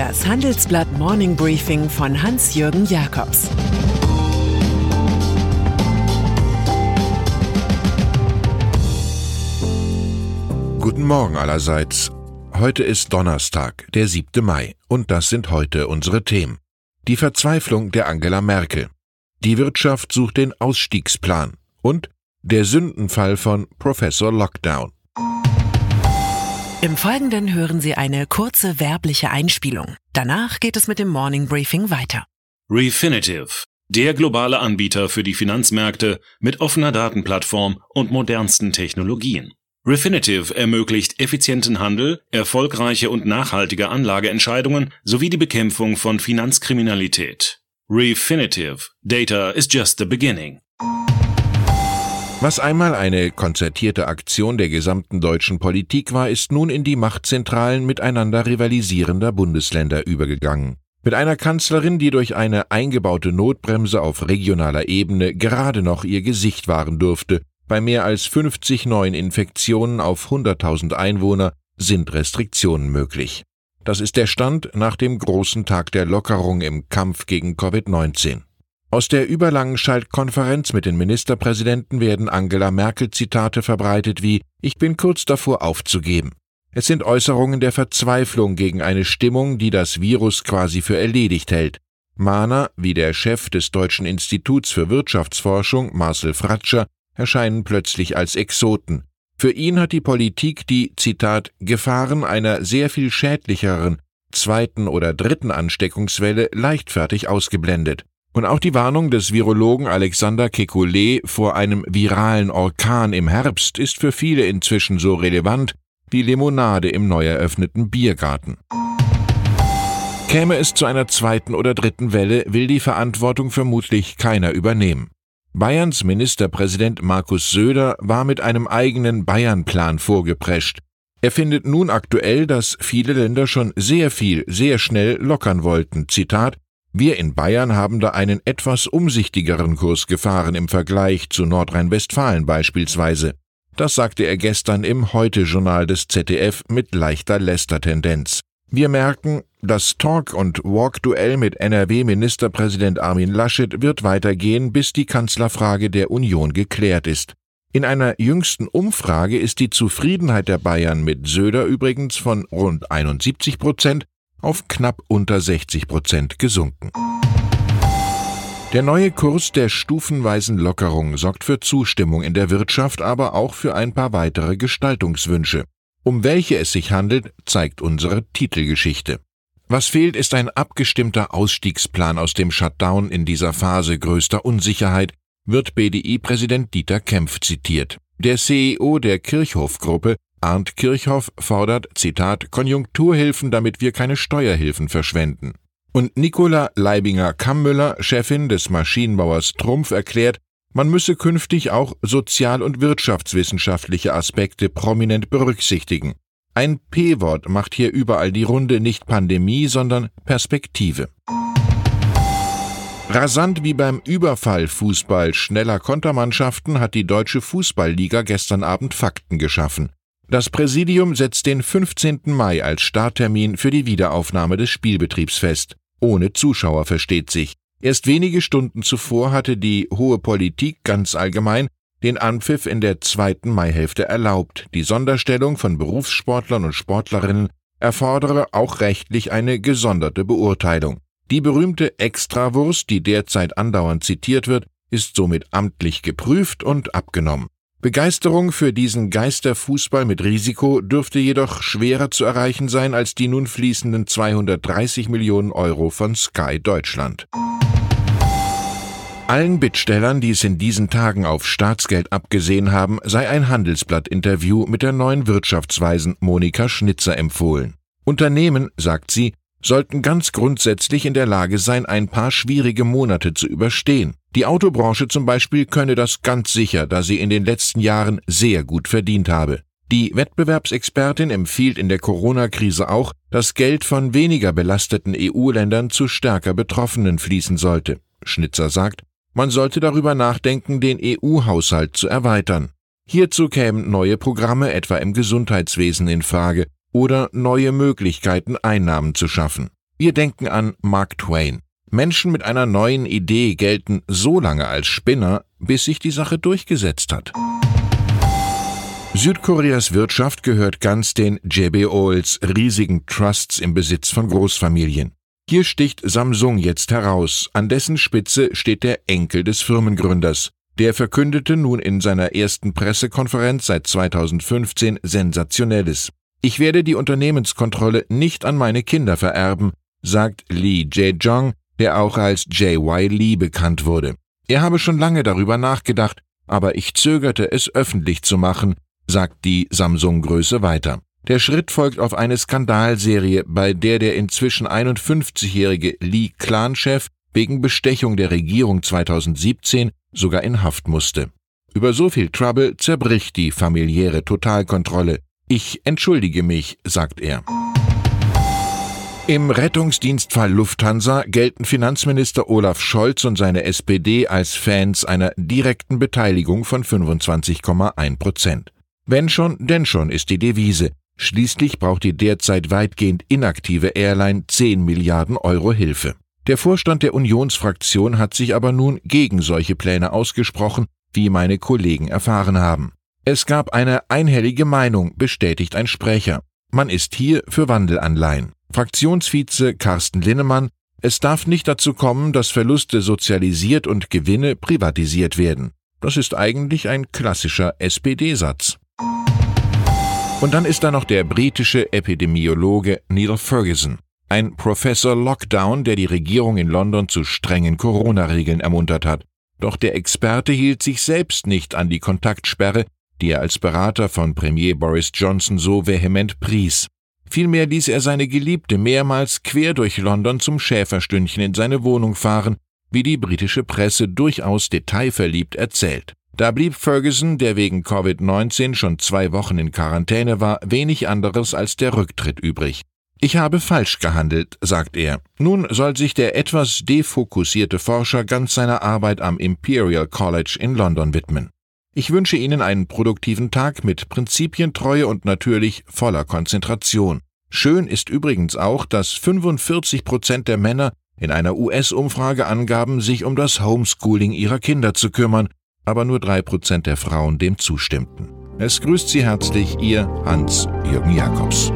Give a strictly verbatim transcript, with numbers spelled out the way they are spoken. Das Handelsblatt Morning Briefing von Hans-Jürgen Jacobs. Guten Morgen allerseits. Heute ist Donnerstag, der siebte Mai, und das sind heute unsere Themen. Die Verzweiflung der Angela Merkel. Die Wirtschaft sucht den Ausstiegsplan. Und der Sündenfall von Professor Lockdown. Im Folgenden hören Sie eine kurze werbliche Einspielung. Danach geht es mit dem Morning Briefing weiter. Refinitiv, der globale Anbieter für die Finanzmärkte mit offener Datenplattform und modernsten Technologien. Refinitiv ermöglicht effizienten Handel, erfolgreiche und nachhaltige Anlageentscheidungen sowie die Bekämpfung von Finanzkriminalität. Refinitiv. Data is just the beginning. Was einmal eine konzertierte Aktion der gesamten deutschen Politik war, ist nun in die Machtzentralen miteinander rivalisierender Bundesländer übergegangen. Mit einer Kanzlerin, die durch eine eingebaute Notbremse auf regionaler Ebene gerade noch ihr Gesicht wahren durfte. Bei mehr als fünfzig neuen Infektionen auf hunderttausend Einwohner sind Restriktionen möglich. Das ist der Stand nach dem großen Tag der Lockerung im Kampf gegen Covid neunzehn. Aus der Überlangenscheidt-Konferenz mit den Ministerpräsidenten werden Angela Merkel-Zitate verbreitet wie »Ich bin kurz davor aufzugeben«. Es sind Äußerungen der Verzweiflung gegen eine Stimmung, die das Virus quasi für erledigt hält. Mahner, wie der Chef des Deutschen Instituts für Wirtschaftsforschung, Marcel Fratscher, erscheinen plötzlich als Exoten. Für ihn hat die Politik die, Zitat, »Gefahren einer sehr viel schädlicheren, zweiten oder dritten Ansteckungswelle leichtfertig ausgeblendet«. Und auch die Warnung des Virologen Alexander Kekulé vor einem viralen Orkan im Herbst ist für viele inzwischen so relevant wie Limonade im neu eröffneten Biergarten. Käme es zu einer zweiten oder dritten Welle, will die Verantwortung vermutlich keiner übernehmen. Bayerns Ministerpräsident Markus Söder war mit einem eigenen Bayern-Plan vorgeprescht. Er findet nun aktuell, dass viele Länder schon sehr viel, sehr schnell lockern wollten. Zitat: Wir in Bayern haben da einen etwas umsichtigeren Kurs gefahren im Vergleich zu Nordrhein-Westfalen beispielsweise. Das sagte er gestern im Heute-Journal des Z D F mit leichter Lästertendenz. Wir merken, das Talk- und Walk-Duell mit N R W-Ministerpräsident Armin Laschet wird weitergehen, bis die Kanzlerfrage der Union geklärt ist. In einer jüngsten Umfrage ist die Zufriedenheit der Bayern mit Söder übrigens von rund einundsiebzig Prozent auf knapp unter sechzig Prozent gesunken. Der neue Kurs der stufenweisen Lockerung sorgt für Zustimmung in der Wirtschaft, aber auch für ein paar weitere Gestaltungswünsche. Um welche es sich handelt, zeigt unsere Titelgeschichte. Was fehlt, ist ein abgestimmter Ausstiegsplan aus dem Shutdown in dieser Phase größter Unsicherheit, wird B D I-Präsident Dieter Kempf zitiert. Der C E O der Kirchhoff-Gruppe, Arndt Kirchhoff, fordert, Zitat, Konjunkturhilfen, damit wir keine Steuerhilfen verschwenden. Und Nicola Leibinger-Kammüller, Chefin des Maschinenbauers Trumpf, erklärt, man müsse künftig auch sozial- und wirtschaftswissenschaftliche Aspekte prominent berücksichtigen. Ein P-Wort macht hier überall die Runde, nicht Pandemie, sondern Perspektive. Rasant wie beim Überfallfußball schneller Kontermannschaften hat die Deutsche Fußballliga gestern Abend Fakten geschaffen. Das Präsidium setzt den fünfzehnten Mai als Starttermin für die Wiederaufnahme des Spielbetriebs fest. Ohne Zuschauer, versteht sich. Erst wenige Stunden zuvor hatte die hohe Politik ganz allgemein den Anpfiff in der zweiten Maihälfte erlaubt. Die Sonderstellung von Berufssportlern und Sportlerinnen erfordere auch rechtlich eine gesonderte Beurteilung. Die berühmte Extrawurst, die derzeit andauernd zitiert wird, ist somit amtlich geprüft und abgenommen. Begeisterung für diesen Geisterfußball mit Risiko dürfte jedoch schwerer zu erreichen sein als die nun fließenden zweihundertdreißig Millionen Euro von Sky Deutschland. Allen Bittstellern, die es in diesen Tagen auf Staatsgeld abgesehen haben, sei ein Handelsblatt-Interview mit der neuen Wirtschaftsweisen Monika Schnitzer empfohlen. Unternehmen, sagt sie, sollten ganz grundsätzlich in der Lage sein, ein paar schwierige Monate zu überstehen. Die Autobranche zum Beispiel könne das ganz sicher, da sie in den letzten Jahren sehr gut verdient habe. Die Wettbewerbsexpertin empfiehlt in der Corona-Krise auch, dass Geld von weniger belasteten E U-Ländern zu stärker Betroffenen fließen sollte. Schnitzer sagt, man sollte darüber nachdenken, den E U-Haushalt zu erweitern. Hierzu kämen neue Programme, etwa im Gesundheitswesen, in Frage, oder neue Möglichkeiten, Einnahmen zu schaffen. Wir denken an Mark Twain. Menschen mit einer neuen Idee gelten so lange als Spinner, bis sich die Sache durchgesetzt hat. Südkoreas Wirtschaft gehört ganz den J B Ols, riesigen Trusts im Besitz von Großfamilien. Hier sticht Samsung jetzt heraus, an dessen Spitze steht der Enkel des Firmengründers. Der verkündete nun in seiner ersten Pressekonferenz seit zweitausendfünfzehn Sensationelles. Ich werde die Unternehmenskontrolle nicht an meine Kinder vererben, sagt Lee Jae-yong, der auch als J Y Lee bekannt wurde. Er habe schon lange darüber nachgedacht, aber ich zögerte, es öffentlich zu machen, sagt die Samsung-Größe weiter. Der Schritt folgt auf eine Skandalserie, bei der der inzwischen einundfünfzigjährige Lee-Clan-Chef wegen Bestechung der Regierung zweitausendsiebzehn sogar in Haft musste. Über so viel Trouble zerbricht die familiäre Totalkontrolle. Ich entschuldige mich, sagt er. Im Rettungsdienstfall Lufthansa gelten Finanzminister Olaf Scholz und seine S P D als Fans einer direkten Beteiligung von fünfundzwanzig Komma eins Prozent. Wenn schon, denn schon ist die Devise. Schließlich braucht die derzeit weitgehend inaktive Airline zehn Milliarden Euro Hilfe. Der Vorstand der Unionsfraktion hat sich aber nun gegen solche Pläne ausgesprochen, wie meine Kollegen erfahren haben. Es gab eine einhellige Meinung, bestätigt ein Sprecher. Man ist hier für Wandelanleihen. Fraktionsvize Carsten Linnemann: Es darf nicht dazu kommen, dass Verluste sozialisiert und Gewinne privatisiert werden. Das ist eigentlich ein klassischer S P D-Satz. Und dann ist da noch der britische Epidemiologe Neil Ferguson. Ein Professor Lockdown, der die Regierung in London zu strengen Corona-Regeln ermuntert hat. Doch der Experte hielt sich selbst nicht an die Kontaktsperre, die er als Berater von Premier Boris Johnson so vehement pries. Vielmehr ließ er seine Geliebte mehrmals quer durch London zum Schäferstündchen in seine Wohnung fahren, wie die britische Presse durchaus detailverliebt erzählt. Da blieb Ferguson, der wegen Covid neunzehn schon zwei Wochen in Quarantäne war, wenig anderes als der Rücktritt übrig. Ich habe falsch gehandelt, sagt er. Nun soll sich der etwas defokussierte Forscher ganz seiner Arbeit am Imperial College in London widmen. Ich wünsche Ihnen einen produktiven Tag mit Prinzipientreue und natürlich voller Konzentration. Schön ist übrigens auch, dass fünfundvierzig Prozent der Männer in einer U S-Umfrage angaben, sich um das Homeschooling ihrer Kinder zu kümmern, aber nur drei Prozent der Frauen dem zustimmten. Es grüßt Sie herzlich Ihr Hans-Jürgen Jacobs.